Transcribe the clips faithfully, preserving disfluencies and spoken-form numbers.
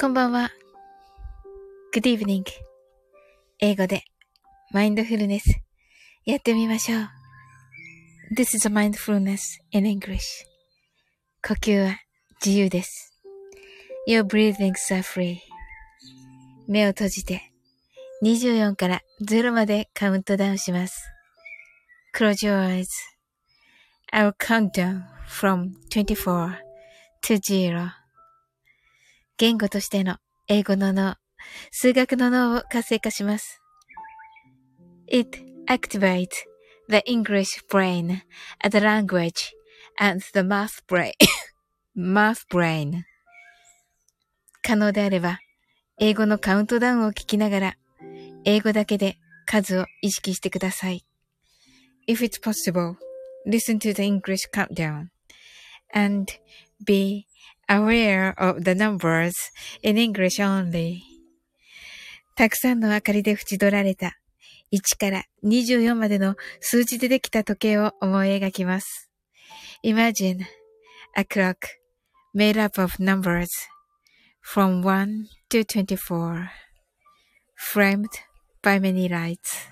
こんばんは。Good evening。英語でマインドフルネスやってみましょう。This is a mindfulness in English。呼吸は自由です。Your breathings are free。目を閉じてにじゅうよんからゼロまでカウントダウンします。Close your eyes. I will count down from twenty-four to zero。言語としての英語の脳、数学の脳を活性化します。It activates the English brain, the language, and the math brain. math brain. 可能であれば、英語のカウントダウンを聞きながら、英語だけで数を意識してください。If it's possible, listen to the English countdown and be aware of the numbers in English only. たくさんの明かりで縁取られたいちからにじゅうよんまでの数字でできた時計を思い描きます。Imagine a clock made up of numbers from one to twenty-four, framed by many lights.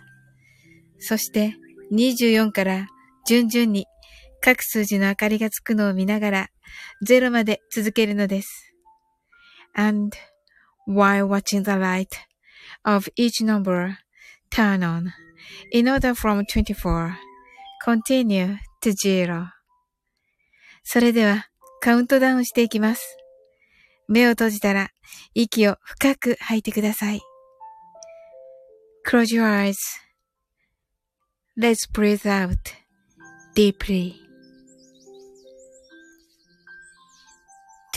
そしてにじゅうよんから順々に各数字の明かりがつくのを見ながらゼロまで続けるのです。And while watching the light of each number turn on in order from twenty-four, continue to zero. それではカウントダウンしていきます。目を閉じたら息を深く吐いてください。Close your eyes.Let's breathe out deeply.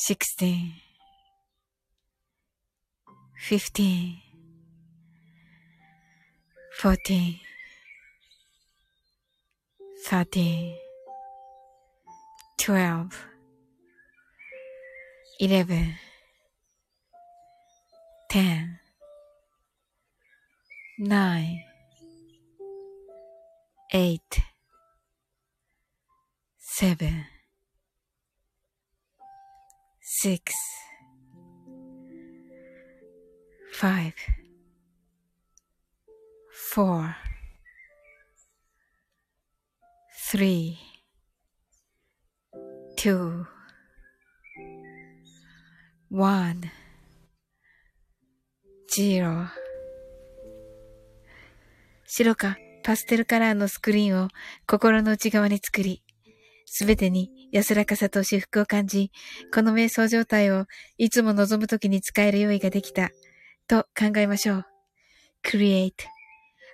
sixteen, fifteen, fourteen, thirteen, twelve, eleven, ten, nine, eight,Seven, six, five, four, three, two, one, zero. 白かパステルカラーのスクリーンを心の内側に作り、すべてに安らかさと至福を感じ、この瞑想状態をいつも望むときに使える用意ができたと考えましょう。Create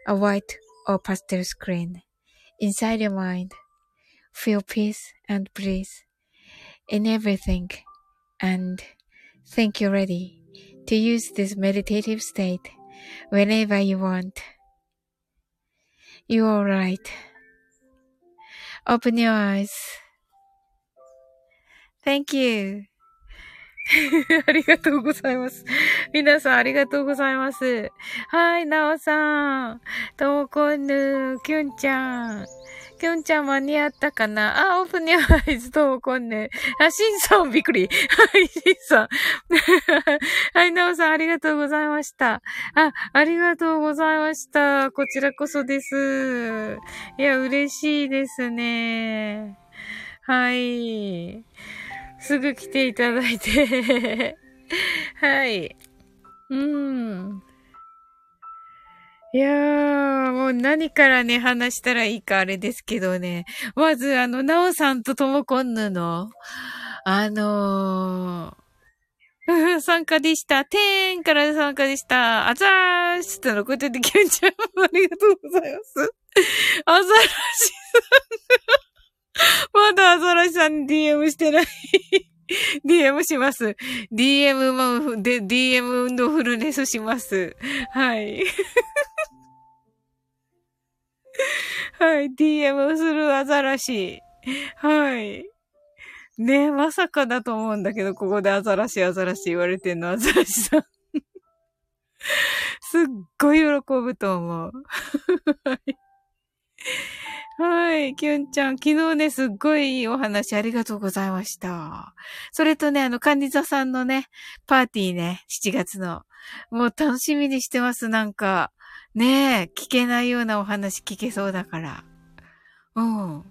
a white or pastel screen inside your mind. Feel peace and bliss in everything and think you're ready to use this meditative state whenever you want. You're alright.Open your eyes. Thank you. ありがとうございます。皆さんありがとうございます。はい、なおさん。ともこんぬ。きゅんちゃん。きゅんちゃん間に合ったかなあ、オープンニューアイズ、ともこんぬ。あ、しんさん、びっくり。はい、しんさん。はい、なおさん、ありがとうございました。あ、ありがとうございました。こちらこそです。いや、嬉しいですね。はい。すぐ来ていただいて。はい。うん。いやー、もう何からね、話したらいいかあれですけどね。まず、あの、なおさんとともこんぬの、あのー、参加でした。てーんから参加でした。あざーしっての、こうやってできるんちゃうありがとうございます。あざらしさん。まだあざらしさんに ディーエム してないディーエム します。ディーエム で、ディーエム 運動フルネスします。はい。はい、ディーエム するアザラシ。はい。ねえ、まさかだと思うんだけど、ここでアザラシ、アザラシ言われてんの、アザラシさん。すっごい喜ぶと思う。はい、キュンちゃん、昨日ね、すっごいいいお話ありがとうございました。それとね、あの、カニザさんのね、パーティーね、しちがつの。もう楽しみにしてます、なんか。ねえ、聞けないようなお話聞けそうだから。うん。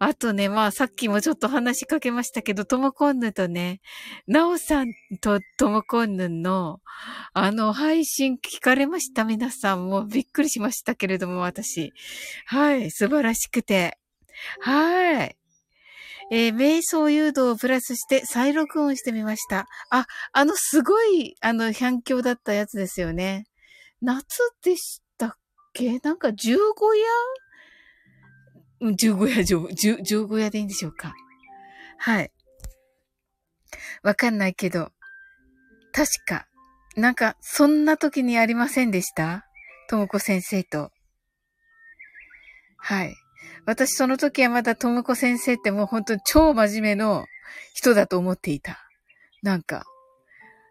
あとね、まあさっきもちょっと話しかけましたけど、トモコンヌとね、ナオさんとトモコンヌの、あの、配信聞かれました皆さん。もうびっくりしましたけれども、私。はい、素晴らしくて。はい。えー、瞑想誘導をプラスして再録音してみました。あ、あの、すごい、あの、反響だったやつですよね。夏でしたっけ？なんか十五夜？十五夜、十五夜でいいんでしょうか？はい。わかんないけど、確か、なんか、そんな時にありませんでした？ともこ先生と。はい。私その時はまだともこ先生ってもう本当に超真面目の人だと思っていた。なんか、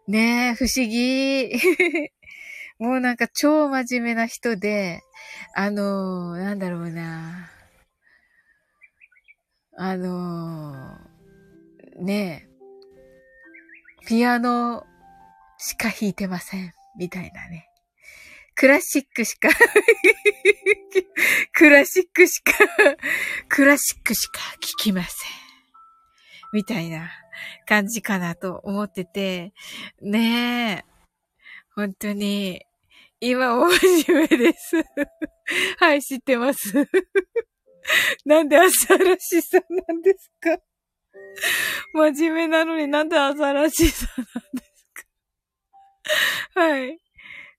ねえ、不思議。もうなんか超真面目な人で、あのー、なんだろうな。あのー、ねえ、ピアノしか弾いてません、みたいなね。クラシックしか、クラシックしか、クラシックしか聴きません、みたいな感じかなと思ってて、ねえ、本当に、今、お真面目です。はい、知ってます。なんでアザラシさんなんですか？真面目なのになんでアザラシさんなんですか？はい。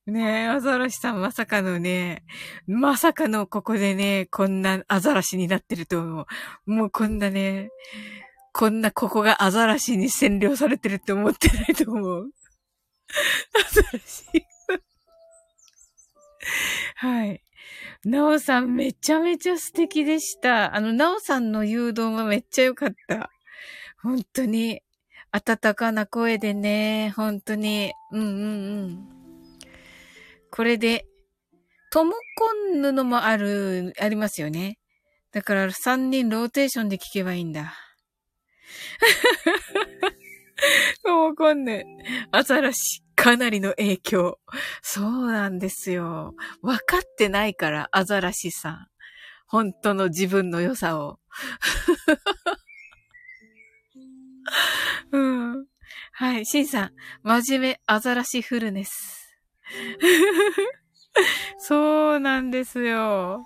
ねえ、アザラシさんまさかのね、まさかのここでね、こんなアザラシになってると思う。もうこんなね、こんなここがアザラシに占領されてるって思ってないと思う。アザラシ。はい。なおさんめちゃめちゃ素敵でした。あの、なおさんの誘導もめっちゃ良かった。本当に。温かな声でね、本当に。うんうんうん。これで、トモコンヌのもある、ありますよね。だからさんにんローテーションで聞けばいいんだ。トモコンヌ、アザラシ。かなりの影響。そうなんですよ。分かってないから、アザラシさん。本当の自分の良さを。うん、はい、シンさん。真面目、アザラシフルネス。そうなんですよ。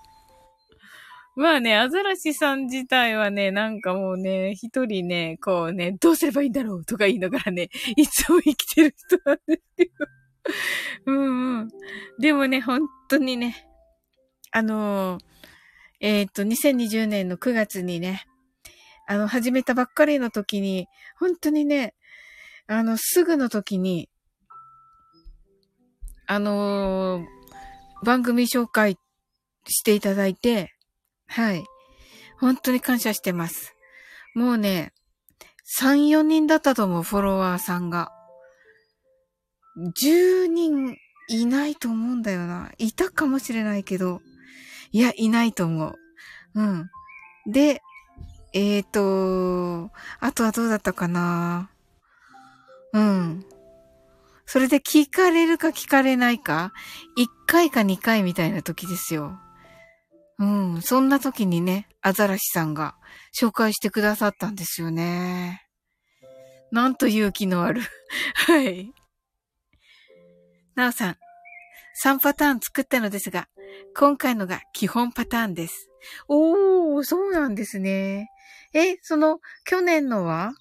まあね、アザラシさん自体はね、なんかもうね、一人ね、こうね、どうすればいいんだろうとか言いながらね、いつも生きてる人なんですけど。うんうん。でもね、本当にね、あのー、えっと、にせんにじゅうねんのくがつにね、あの、始めたばっかりの時に、本当にね、あの、すぐの時に、あのー、番組紹介していただいて、はい。本当に感謝してます。もうね、さん、よにんだったと思う、フォロワーさんが。じゅうにんいないと思うんだよな。いたかもしれないけど。いや、いないと思う。うん。で、えーと、あとはどうだったかな。うん。それで聞かれるか聞かれないか、いっかいかにかいみたいな時ですよ。うん、そんな時にね、アザラシさんが紹介してくださったんですよね。なんと勇気のある。はい。なおさん、さんパターン作ったのですが、今回のが基本パターンです。おー、そうなんですね。え、その、去年のは？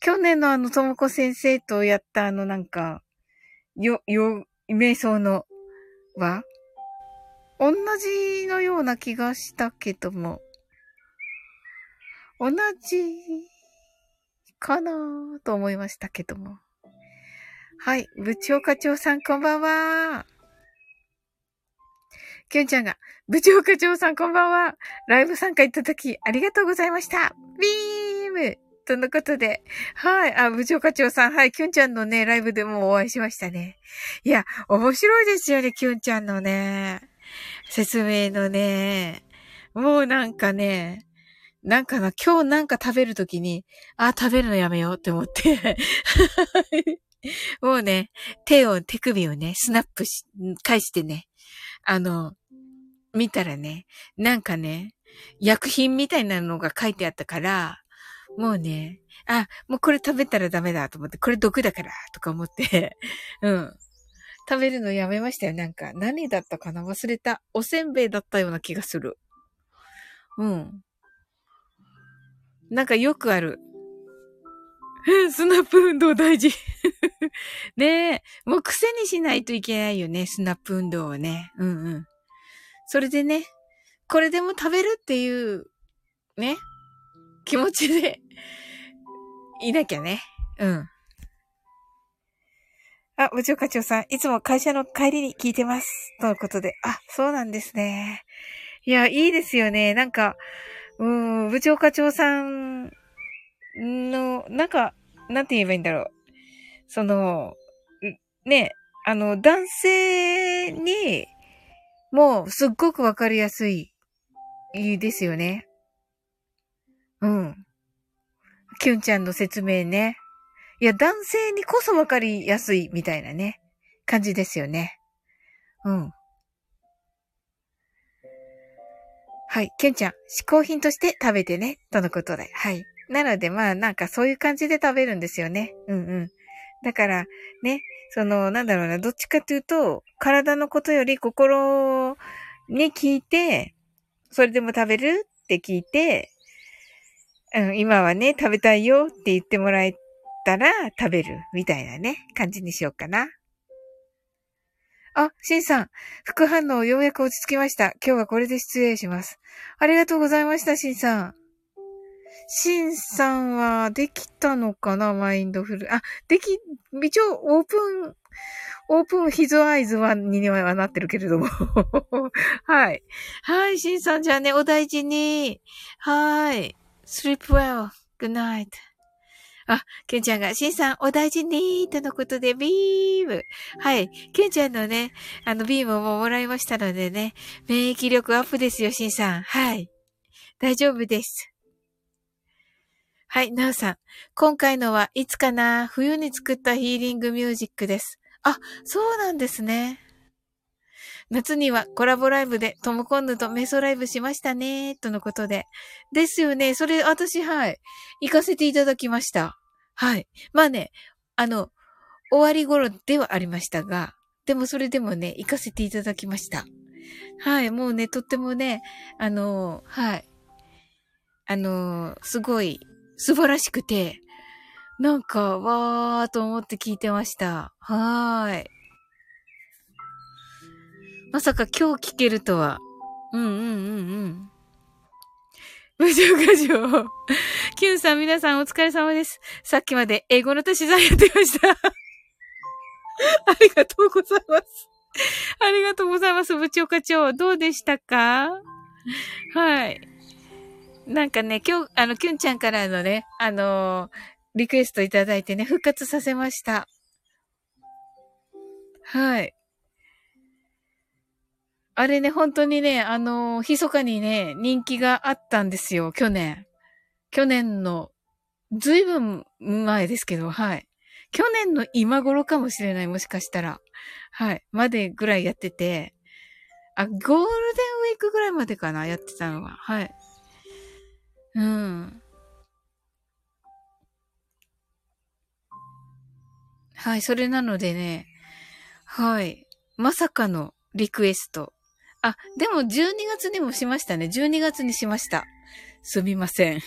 去年のあの、ともこ先生とやったあの、なんか、よ、よ、瞑想のは？同じのような気がしたけども。同じかなぁと思いましたけども。はい、部長課長さんこんばんは。きゅんちゃんが、部長課長さんこんばんは。ライブ参加いただきありがとうございました。ビームとのことで。はい。あ、部長課長さん。はい。きゅんちゃんのね、ライブでもお会いしましたね。いや、面白いですよね。きゅんちゃんのね、説明のね。もうなんかね、なんかな、今日なんか食べるときに、あ、食べるのやめようって思って。もうね、手を、手首をね、スナップし、返してね。あの、見たらね、なんかね、薬品みたいなのが書いてあったから、もうね、あ、もうこれ食べたらダメだと思って、これ毒だから、とか思って、うん。食べるのやめましたよ。なんか、何だったかな？忘れた。おせんべいだったような気がする。うん。なんかよくある。スナップ運動大事。ねえ。もう癖にしないといけないよね。スナップ運動をね。うんうん。それでね、これでも食べるっていう、ね。気持ちで、いなきゃね。うん。あ、部長課長さん、いつも会社の帰りに聞いてます。ということで。あ、そうなんですね。いや、いいですよね。なんか、うーん、部長課長さん、の、なんか、なんて言えばいいんだろう。その、ね、あの、男性に、もう、すっごくわかりやすい、ですよね。うん。きゅんちゃんの説明ね。いや、男性にこそわかりやすい、みたいなね、感じですよね。うん。はい。きゅんちゃん、嗜好品として食べてね、とのことで。はい。なので、まあ、なんかそういう感じで食べるんですよね。うんうん。だから、ね、その、なんだろうな、どっちかというと、体のことより心に聞いて、それでも食べるって聞いて、うん、今はね、食べたいよって言ってもらえたら食べる、みたいなね、感じにしようかな。あ、しんさん、副反応ようやく落ち着きました。今日はこれで失礼します。ありがとうございました、しんさん。シンさんはできたのかな？マインドフル。あ、でき、一応オープン、オープンヒズアイズはにはなってるけれども。はい。はい、シンさんじゃあね、お大事に。はい。sleep well. good night. あ、ケンちゃんが、シンさんお大事にとのことで、ビーム。はい。ケンちゃんのね、あの、ビームをももらいましたのでね、免疫力アップですよ、シンさん。はい。大丈夫です。はい、なおさん。今回のはいつかな？冬に作ったヒーリングミュージックです。あ、そうなんですね。夏にはコラボライブでトムコンヌとメソライブしましたね、とのことで。ですよね。それ、私、はい。行かせていただきました。はい。まあね、あの、終わり頃ではありましたが、でもそれでもね、行かせていただきました。はい、もうね、とってもね、あの、はい。あの、すごい、素晴らしくて、なんか、わーと思って聞いてました。はーい。まさか今日聞けるとは。うんうんうんうん。無常過剰。キュンさん、皆さんお疲れ様です。さっきまで英語の足し算やってました。ありがとうございます。ありがとうございます、部長課長。どうでしたか？はい。なんかね、今日、あの、きゅんちゃんからのね、あのー、リクエストいただいてね、復活させました。はい。あれね、本当にね、あのー、密かにね、人気があったんですよ、去年。去年の、ずいぶん前ですけど、はい。去年の今頃かもしれない、もしかしたら。はい。までぐらいやってて、あ、ゴールデンウィークぐらいまでかな、やってたのは。はい。うん。はい、それなのでね、はい、まさかのリクエスト。あ、でもじゅうにがつにもしましたね。じゅうにがつにしました。すみません。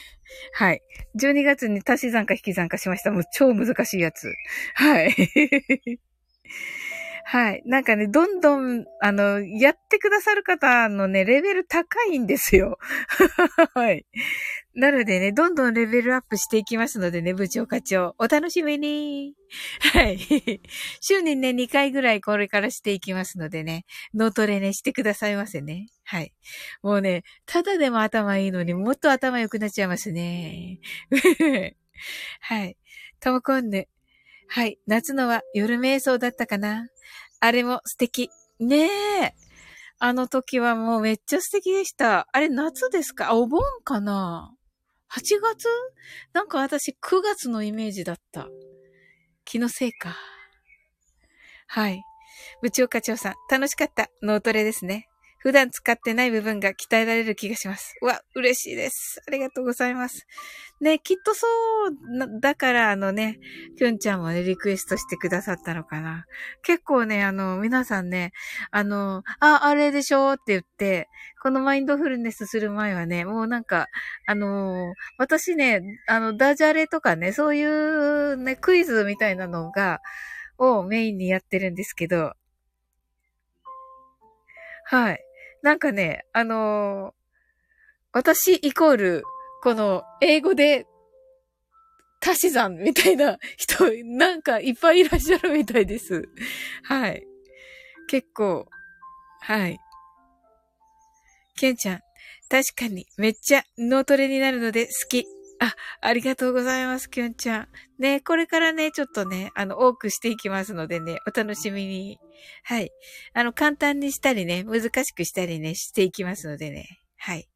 はい。じゅうにがつに足し算か引き算かしました。もう超難しいやつ。はい。はい。なんかね、どんどん、あの、やってくださる方のね、レベル高いんですよ。はい。なのでね、どんどんレベルアップしていきますのでね、部長課長、お楽しみに。はい。週にね、にかいぐらいこれからしていきますのでね、脳トレね、してくださいませね。はい。もうね、ただでも頭いいのにもっと頭良くなっちゃいますね。はい。ともこんね。はい。夏のは夜瞑想だったかな。あれも素敵。ねえ。あの時はもうめっちゃ素敵でした。あれ夏ですか？お盆かな？ はちがつ？なんか私くがつのイメージだった。気のせいか。はい。部長課長さん、楽しかった。脳トレですね。普段使ってない部分が鍛えられる気がします。うわ、嬉しいです。ありがとうございます。ね、きっとそうな、だからあのね、きょんちゃんもね、リクエストしてくださったのかな。結構ね、あの、皆さんね、あの、あ、あれでしょって言って、このマインドフルネスする前はね、もうなんか、あのー、私ね、あの、ダジャレとかね、そういうね、クイズみたいなのが、をメインにやってるんですけど、はい。なんかね、あのー、私イコール、この、英語で、足し算みたいな人、なんかいっぱいいらっしゃるみたいです。はい。結構、はい。ケンちゃん、確かにめっちゃ脳トレになるので好き。あ、ありがとうございます、ケンちゃん。ね、これからね、ちょっとね、あの、多くしていきますのでね、お楽しみに。はい。あの、簡単にしたりね、難しくしたりね、していきますのでね。はい。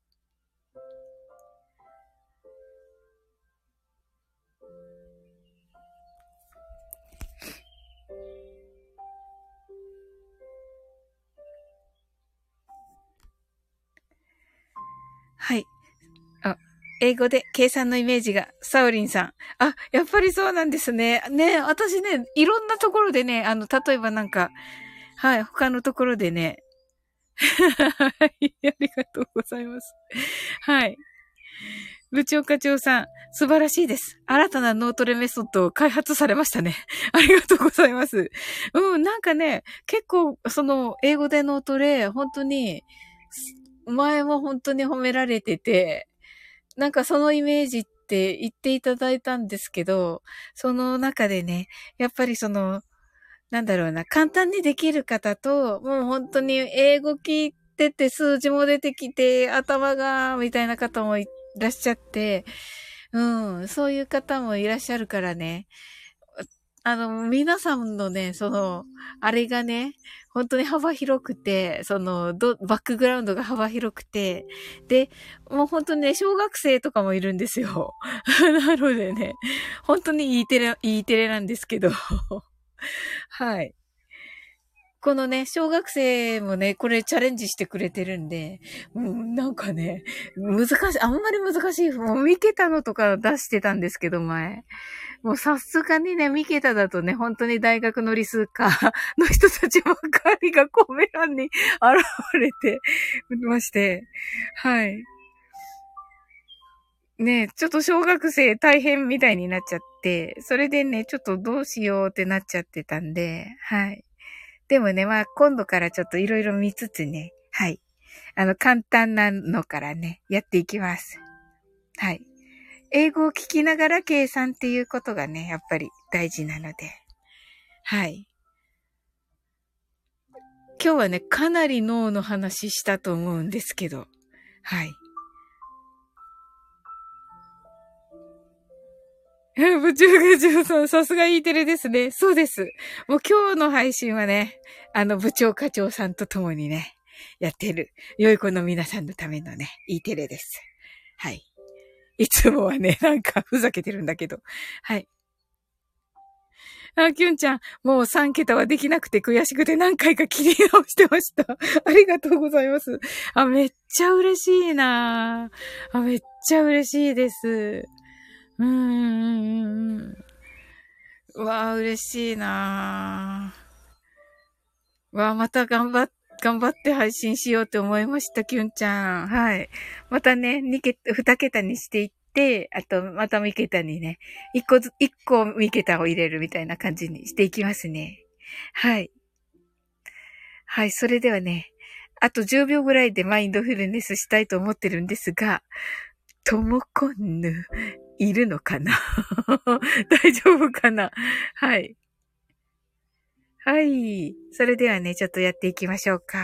はい。英語で計算のイメージが、サオリンさん。あ、やっぱりそうなんですね。ね、私ね、いろんなところでね、あの、例えばなんか、はい、他のところでね。はい、ありがとうございます。はい。部長課長さん、素晴らしいです。新たな脳トレメソッドを開発されましたね。ありがとうございます。うん、なんかね、結構、その、英語で脳トレ、本当に、前も本当に褒められてて、なんかそのイメージって言っていただいたんですけど、その中でね、やっぱりその、なんだろうな、簡単にできる方と、もう本当に英語聞いてて数字も出てきて、頭が、みたいな方もいらっしゃって、うん、そういう方もいらっしゃるからね、あの、皆さんのね、その、あれがね、本当に幅広くて、その、ど、バックグラウンドが幅広くて、で、もう本当にね、小学生とかもいるんですよ。なのでね、本当にEテレ、Eテレなんですけど。はい。このね、小学生もね、これチャレンジしてくれてるんで、うん、なんかね、難しい、あんまり難しい、もうミケタのとか出してたんですけど、前。もうさすがにね、ミケタだとね、本当に大学の理数科の人たちばっかりがコメ欄に現れてまして、はい。ね、ちょっと小学生大変みたいになっちゃって、それでね、ちょっとどうしようってなっちゃってたんで、はい。でもね、まあ、今度からちょっといろいろ見つつね、はい。あの、簡単なのからね、やっていきます。はい。英語を聞きながら計算っていうことがね、やっぱり大事なので。はい。今日はね、かなり脳の話したと思うんですけど、はい。部長課長さん、さすがEテレですね。そうです。もう今日の配信はね、あの部長課長さんと共にね、やっている、良い子の皆さんのためのね、Eテレです。はい。いつもはね、なんかふざけてるんだけど。はい。あ、きゅんちゃん、もうさんけたはできなくて悔しくて何回か切り直してました。ありがとうございます。あ、めっちゃ嬉しいなぁ。あ、めっちゃ嬉しいです。うーん。うわぁ、嬉しいなぁ。うわぁ、また頑張って。頑張って配信しようと思いました、きゅんちゃん。はい。またね、に桁、に桁にしていって、あと、またみ桁にね、いっこず、いっこみ桁を入れるみたいな感じにしていきますね。はい。はい、それではね、あとじゅうびょうぐらいでマインドフルネスしたいと思ってるんですが、ともこんぬいるのかな大丈夫かな。はい。はい。それではね、ちょっとやっていきましょうか。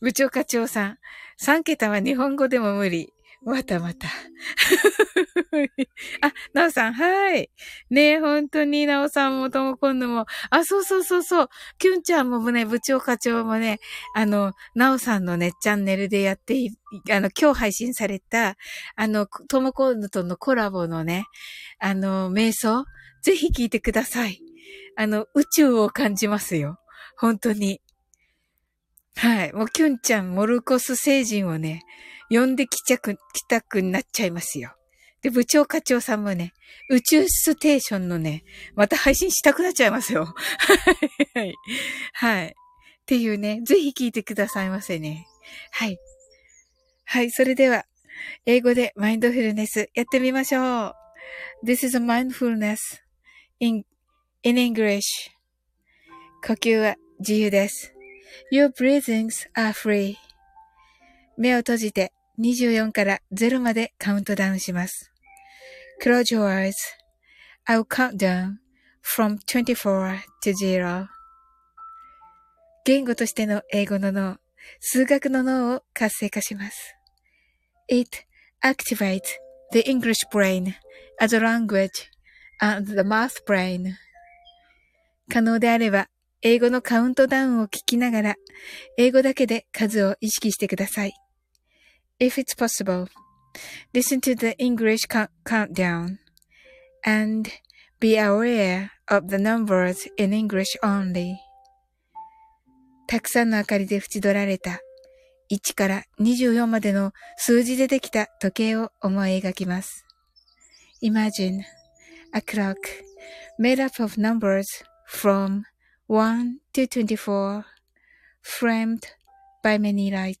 部長課長さん、さんけたは日本語でも無理。またまた。あ、なおさん、はい。ねえ、本当になおさんもともこんぬも。あ、そうそうそうそう。きゅんちゃんもね、部長課長もね、あの、なおさんのね、チャンネルでやってい、あの、今日配信された、あの、ともこんぬとのコラボのね、あの、瞑想、ぜひ聞いてください。あの、宇宙を感じますよ。本当に。はい。もう、きゅんちゃん、モルコス星人をね、呼んできちゃく、来たくなっちゃいますよ。で、部長課長さんもね、宇宙ステーションのね、また配信したくなっちゃいますよ。はい。はい。っていうね、ぜひ聞いてくださいませね。はい。はい、それでは、英語でマインドフルネスやってみましょう。This is a mindfulness in, in English. 呼吸は自由です。Your breathings are free. 目を閉じて、にじゅうよんからゼロまでカウントダウンします。Close your eyes. I'll count down from twenty-four to zero. 言語としての英語の脳、数学の脳を活性化します。It activates the English brain as a language and the math brain. 可能であれば、英語のカウントダウンを聞きながら、英語だけで数を意識してください。If it's possible, listen to the English countdown and be aware of the numbers in English only. たくさんの明かりで縁取られたいちからにじゅうよんまでの数字でできた時計を思い描きます。Imagine a clock made up of numbers from one to twenty-four framed by many lights.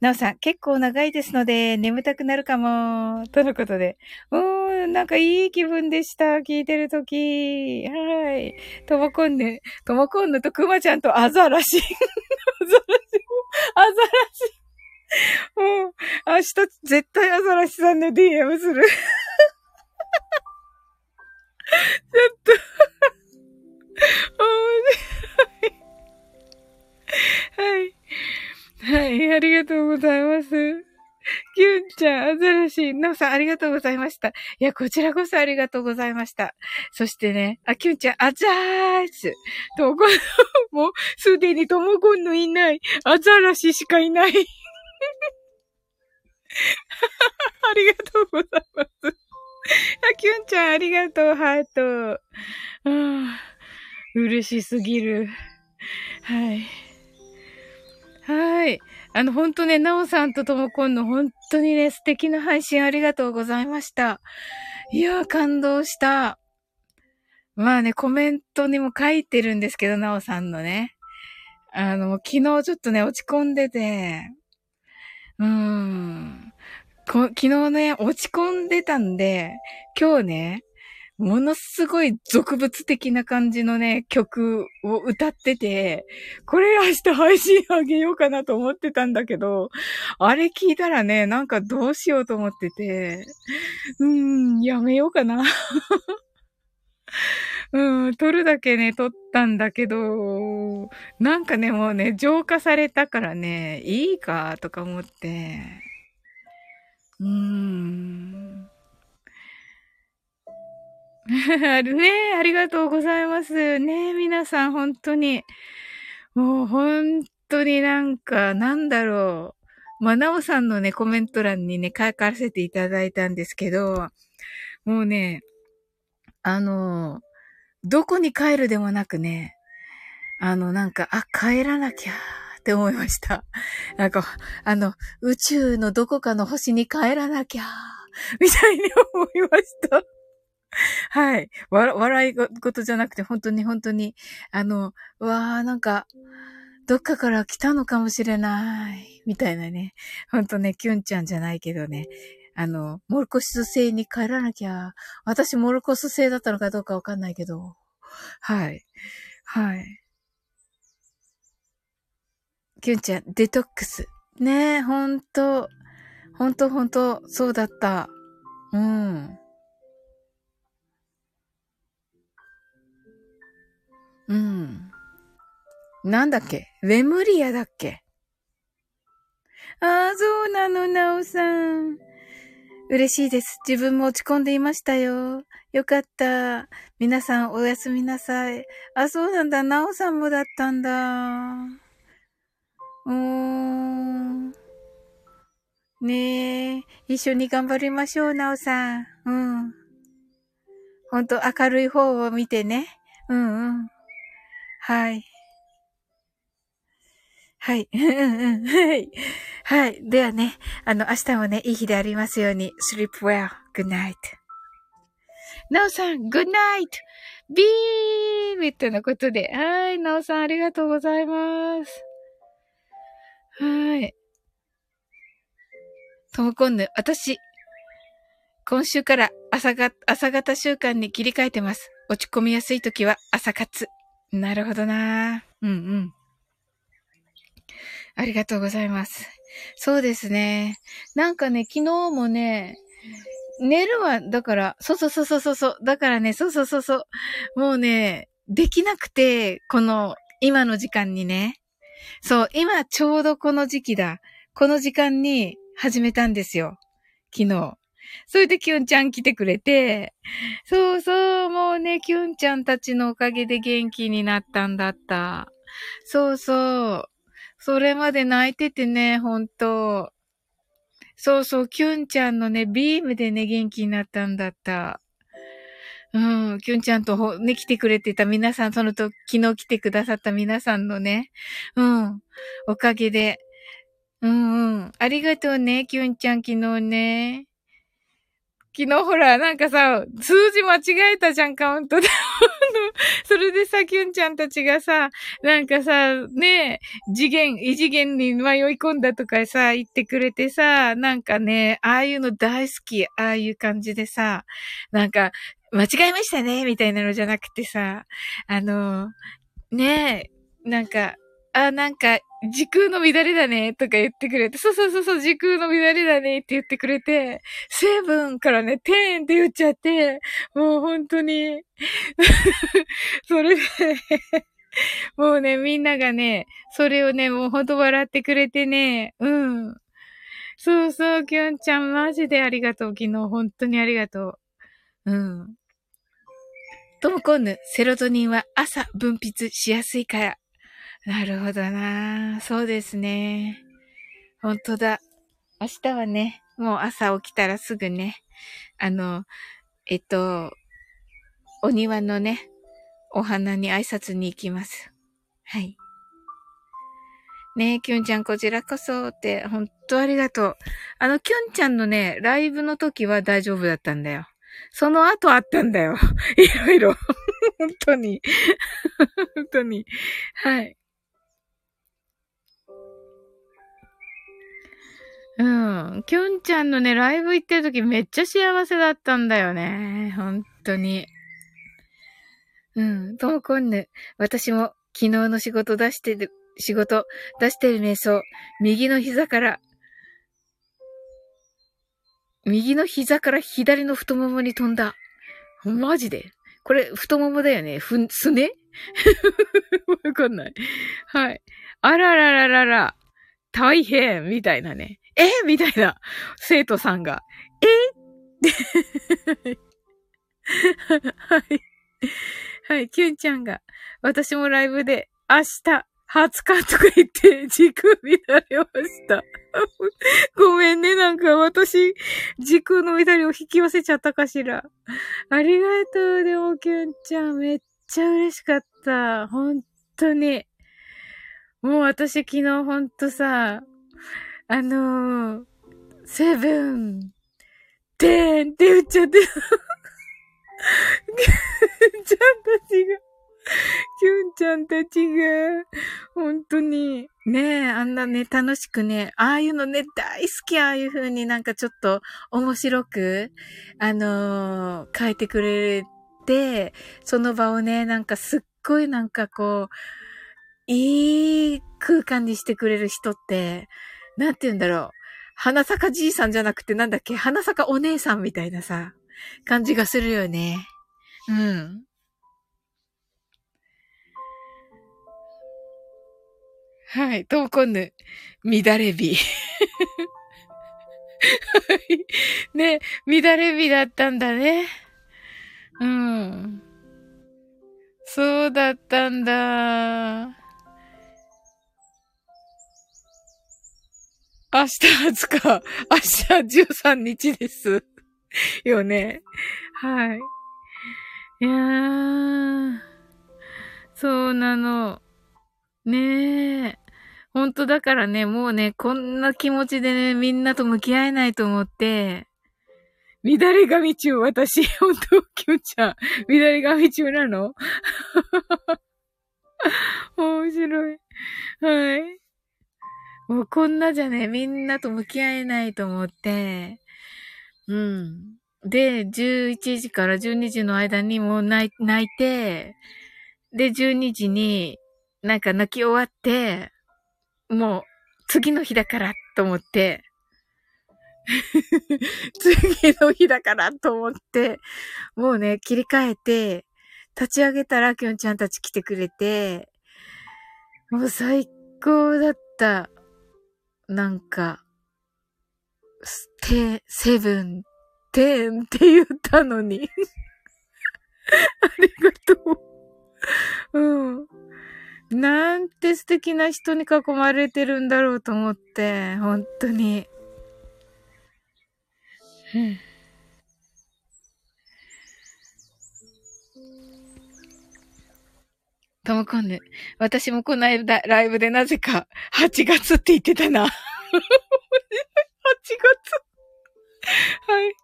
なおさん、結構長いですので、眠たくなるかも。とのことで。うーん、なんかいい気分でした。聞いてるとき。はい。ともこんぬ、ともこんぬとくまちゃんとアザラシ。アザラシ。アザラシ。もう、明日、絶対アザラシさんの ディーエム する。ちょっと、はい。はい。はい。ありがとうございます。きゅんちゃん、アザラシ、なおさん、ありがとうございました。いや、こちらこそありがとうございました。そしてね、あ、きゅんちゃん、アザース。ともこん、もう、すでにともこんのいない、アザラシしかいない。ありがとうございます。あ、きゅんちゃん、ありがとう、ハート。あ、嬉しすぎる。はい。はい。あの、ほんとね、なおさんとともこんのほんとにね、素敵な配信ありがとうございました。いやー、感動した。まあね、コメントにも書いてるんですけど、なおさんのね。あの、昨日ちょっとね、落ち込んでて、うーん。昨日ね、落ち込んでたんで、今日ね、ものすごい俗物的な感じのね、曲を歌ってて、これ明日配信あげようかなと思ってたんだけど、あれ聞いたらね、なんかどうしようと思ってて、うーん、やめようかな。うん、撮るだけね、撮ったんだけど、なんかね、もうね、浄化されたからね、いいか、とか思って、うーん。あるね。ありがとうございます。ね。皆さん、本当に。もう、本当になんか、なんだろう。まあ、なおさんのね、コメント欄にね、書かせていただいたんですけど、もうね、あの、どこに帰るでもなくね、あの、なんか、あ、帰らなきゃ。って思いました。なんか、あの、宇宙のどこかの星に帰らなきゃー、みたいに思いました。はい。わ、笑い事じゃなくて、本当に本当に、あの、わー、なんか、どっかから来たのかもしれない、みたいなね。本当ね、キュンちゃんじゃないけどね。あの、モルコス星に帰らなきゃー、私モルコス星だったのかどうかわかんないけど、はい。はい。きゅんちゃん、デトックス。ねえ、ほんと。ほんとほんと、そうだった。うん。うん。なんだっけ？レムリアだっけ？ああ、そうなの、なおさん。嬉しいです。自分も落ち込んでいましたよ。よかった。皆さんおやすみなさい。あ、そうなんだ。なおさんもだったんだ。うーん。ねえ、一緒に頑張りましょう、なおさん。うん。ほんと明るい方を見てね。うんうん。はい。はい。うんうん。はい。はい。ではね、あの、明日もね、いい日でありますように。sleep well. Good night. なおさん、good night. ビームとのことで。はい。なおさん、ありがとうございます。はい。ともこんぬ、私、今週から朝が、朝型習慣に切り替えてます。落ち込みやすいときは朝活。なるほどな。うんうん。ありがとうございます。そうですね。なんかね、昨日もね、寝るは、だから、そうそうそうそうそう、だからね、そうそうそうそう、もうね、できなくて、この、今の時間にね、そう、今ちょうどこの時期だ。この時間に始めたんですよ。昨日。それでキュンちゃん来てくれて、そうそう、もうね、キュンちゃんたちのおかげで元気になったんだった。そうそう。それまで泣いててね、ほんと。そうそう、キュンちゃんのね、ビームでね、元気になったんだった。うん、きゅんちゃんとほ、ね、来てくれてた皆さん、そのと、昨日来てくださった皆さんのね、うん、おかげで、うんうん、ありがとうね、きゅんちゃん昨日ね、昨日ほら、なんかさ、数字間違えたじゃん、カウントダウンの。それでさ、キュンちゃんたちがさ、なんかさ、ね、次元、異次元に迷い込んだとかさ、言ってくれてさ、なんかね、ああいうの大好き、ああいう感じでさ、なんか、間違えましたね、みたいなのじゃなくてさ、あの、ね、なんか、あ、なんか、時空の乱れだね、とか言ってくれて、そうそうそうそう、時空の乱れだね、って言ってくれて、セブンからね、テンって言っちゃって、もう本当に、それで、もうね、みんながね、それをね、もうほんと笑ってくれてね、うん。そうそう、きゅんちゃん、マジでありがとう、昨日、本当にありがとう。うん。ともこんぬ、セロトニンは朝分泌しやすいから。なるほどな。そうですね。本当だ。明日はね、もう朝起きたらすぐね、あの、えっと、お庭のね、お花に挨拶に行きます。はい。ねえ、きゅんちゃんこちらこそって、本当ありがとう。あの、きゅんちゃんのね、ライブの時は大丈夫だったんだよ。その後あったんだよ。いろいろ。本当に。本当に。はい。うん。きょんちゃんのね、ライブ行ってるときめっちゃ幸せだったんだよね。本当に。うん。ともこんぬ。私も昨日の仕事出してる、仕事出してる瞑想。右の膝から、右の膝から左の太ももに飛んだ。マジで。これ、太ももだよね。ふん、すねわかんない。はい。あららららら。大変みたいなね。えみたいな。生徒さんが。えはい。はい。キュンちゃんが。私もライブで、明日、はつかとか言って、時空乱れました。ごめんね。なんか私、時空の乱れを引き寄せちゃったかしら。ありがとう。でも、キュンちゃん、めっちゃ嬉しかった。本当に。もう私昨日ほんとさ、あのー、セブン、テンって言っちゃって、キュンちゃんたちが、キュンちゃんたちが、ほんとに、ねえ、あんなね、楽しくね、ああいうのね、大好き、ああいう風になんかちょっと面白く、あのー、変えてくれて、その場をね、なんかすっごいなんかこう、いい空間にしてくれる人って、なんて言うんだろう。花坂じいさんじゃなくてなんだっけ、花坂お姉さんみたいなさ、感じがするよね。うん。はい、ともこんぬ、乱れ日。はい。ね、乱れ日だったんだね。うん。そうだったんだ。明日はつか、明日じゅうさんにちです。よね。はい。いやー。そうなの。ねえ。ほんとだからね、もうね、こんな気持ちでね、みんなと向き合えないと思って、乱れ髪中、私、ほんと、きゅんちゃん、乱れ髪中なの面白い。はい。もうこんなじゃね、みんなと向き合えないと思って、うん。で、じゅういちじからじゅうにじの間にもう泣いて、で、じゅうにじになんか泣き終わって、もう次の日だからと思って、次の日だからと思って、もうね、切り替えて、立ち上げたらきょんちゃんたち来てくれて、もう最高だった。なんか、て、セブン、テンって言ったのに。ありがとう。うん。なんて素敵な人に囲まれてるんだろうと思って、本当に。うん。ともこんぬ。私もこの間、ライブでなぜか、はちがつって言ってたな。はちがつ。はい。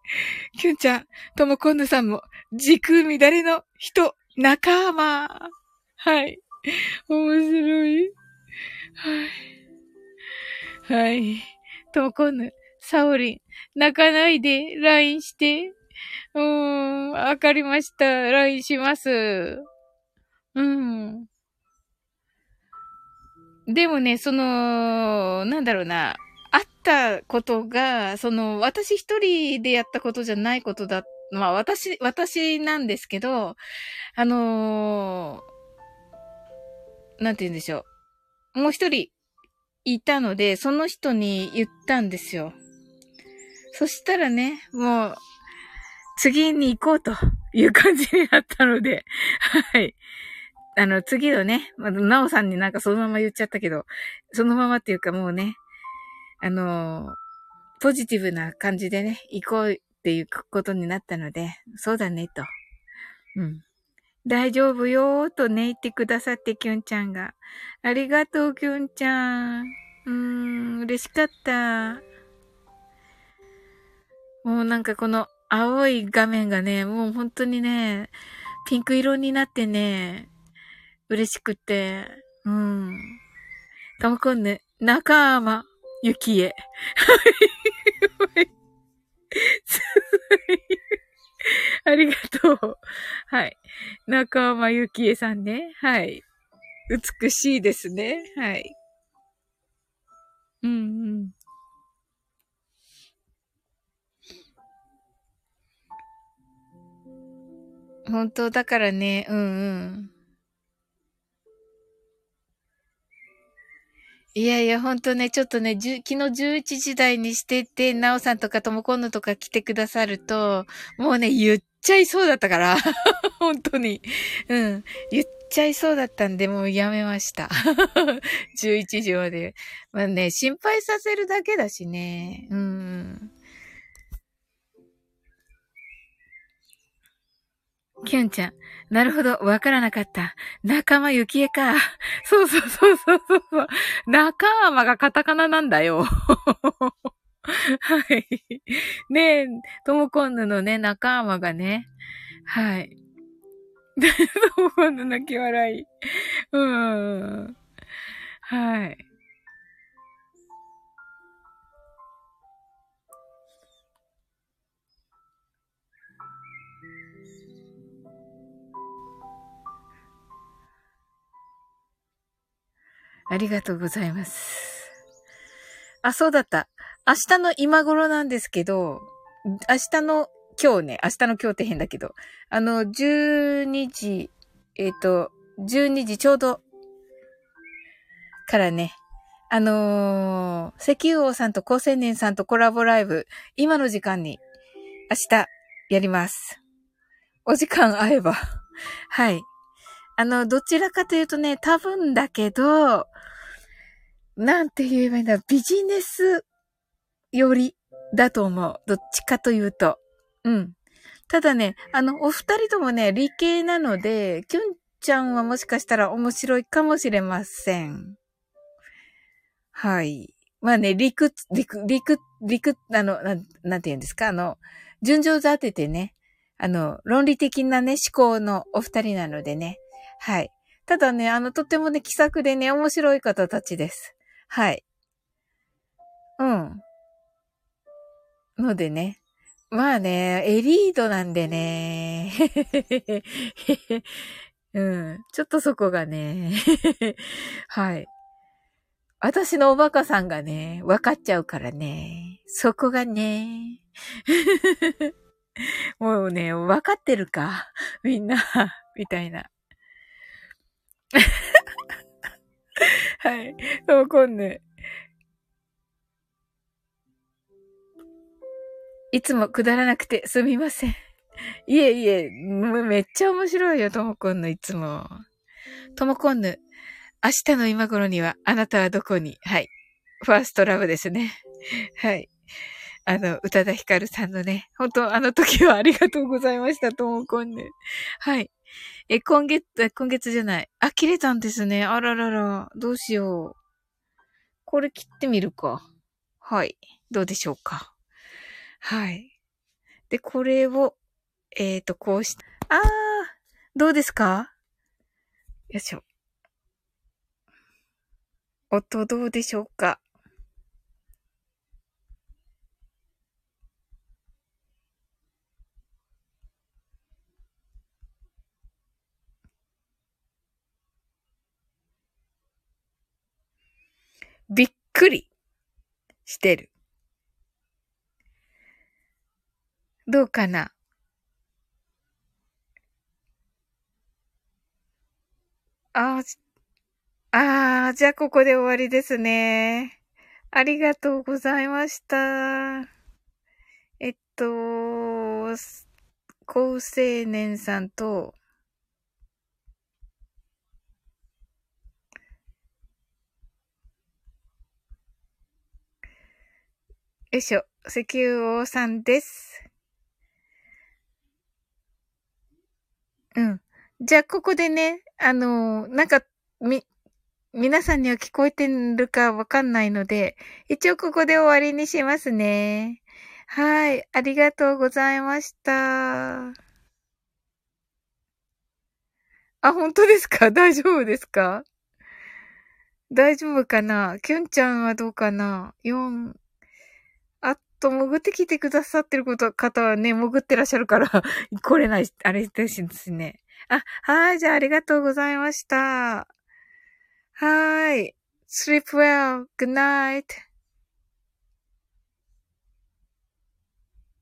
キュンちゃん、ともこんぬさんも、時空乱れの人、仲間。はい。面白い。はい。はい。ともこんぬ、サオリン、泣かないで、ライン して。うーん、わかりました。ライン します。うん。でもね、その、なんだろうな。あったことが、その、私一人でやったことじゃないことだ。まあ、私、私なんですけど、あのー、なんて言うんでしょう。もう一人いたので、その人に言ったんですよ。そしたらね、もう、次に行こうという感じになったので、はい。あの、次のね、なおさんになんかそのまま言っちゃったけど、そのままっていうかもうね、あの、ポジティブな感じでね、行こうっていうことになったので、そうだね、と。うん。大丈夫よーとね、言ってくださって、きゅんちゃんが。ありがとう、きゅんちゃん。うーん、嬉しかった。もうなんかこの青い画面がね、もう本当にね、ピンク色になってね、嬉しくて、うん。ともこんぬ、仲間、ゆきえ。はい。ありがとう。はい。仲間ゆきえさんね。はい。美しいですね。はい。うんうん。本当だからね、うんうん。いやいや、ほんとね、ちょっとね、昨日じゅういちじ台にしてて、なおさんとかともこんぬとか来てくださると、もうね、言っちゃいそうだったから。ほんとに。うん。言っちゃいそうだったんで、もうやめました。じゅういちじまで。まあね、心配させるだけだしね。うん。きゅんちゃん。なるほど。わからなかった。仲間ゆきえか。そうそうそうそうそう。仲間がカタカナなんだよ。はい。ねえ、ともこんぬのね、仲間がね。はい。ともこんぬ泣き笑い。うーん。はい。ありがとうございます。あ、そうだった。明日の今頃なんですけど、明日の今日ね、明日の今日って変だけど、あの、じゅうにじ、えっと、じゅうにじちょうどからね、あのー、石油王さんと高青年さんとコラボライブ、今の時間に明日やります。お時間合えば。はい。あの、どちらかというとね、多分だけど、なんて言えばいいんだろう、ビジネスよりだと思う。どっちかというと。うん。ただね、あの、お二人ともね、理系なので、きゅんちゃんはもしかしたら面白いかもしれません。はい。まあね、理屈、理屈、理屈、理屈、あの、なん、なんて言うんですか、あの、順序立ててね、あの、論理的なね、思考のお二人なのでね、はい。ただね、あの、とてもね、気さくでね、面白い方たちです。はい。うん。のでね。まあね、エリートなんでね。うん。ちょっとそこがね。はい。私のおバカさんがね、わかっちゃうからね。そこがね。もうね、わかってるか。みんな、みたいな。はい。ともこんぬ。いつもくだらなくてすみません。いえいえ、めっちゃ面白いよ、ともこんぬ、いつも。ともこんぬ、明日の今頃には、あなたはどこに？はい。ファーストラブですね。はい。あの、宇多田ヒカルさんのね、本当あの時はありがとうございました、ともこんぬ。はい。え、今月、今月じゃない。あ、切れたんですね。あららら。どうしよう。これ切ってみるか。はい。どうでしょうか。はい。で、これを、えっと、こうし、あー、どうですか？よいしょ。音どうでしょうか？びっくりしてる。どうかな？ああ、ああ、じゃあここで終わりですね。ありがとうございました。えっと、高青年さんと、よいしょ、石油王さんです。うん。じゃあ、ここでね、あのー、なんか、み、皆さんには聞こえてるかわかんないので、一応ここで終わりにしますね。はい。ありがとうございました。あ、本当ですか？大丈夫ですか？大丈夫かな？きゅんちゃんはどうかな？よん、と潜ってきてくださってること方はね、潜ってらっしゃるから来れないあれですね。あ、はい、じゃあありがとうございました。はい、sleep well, good night.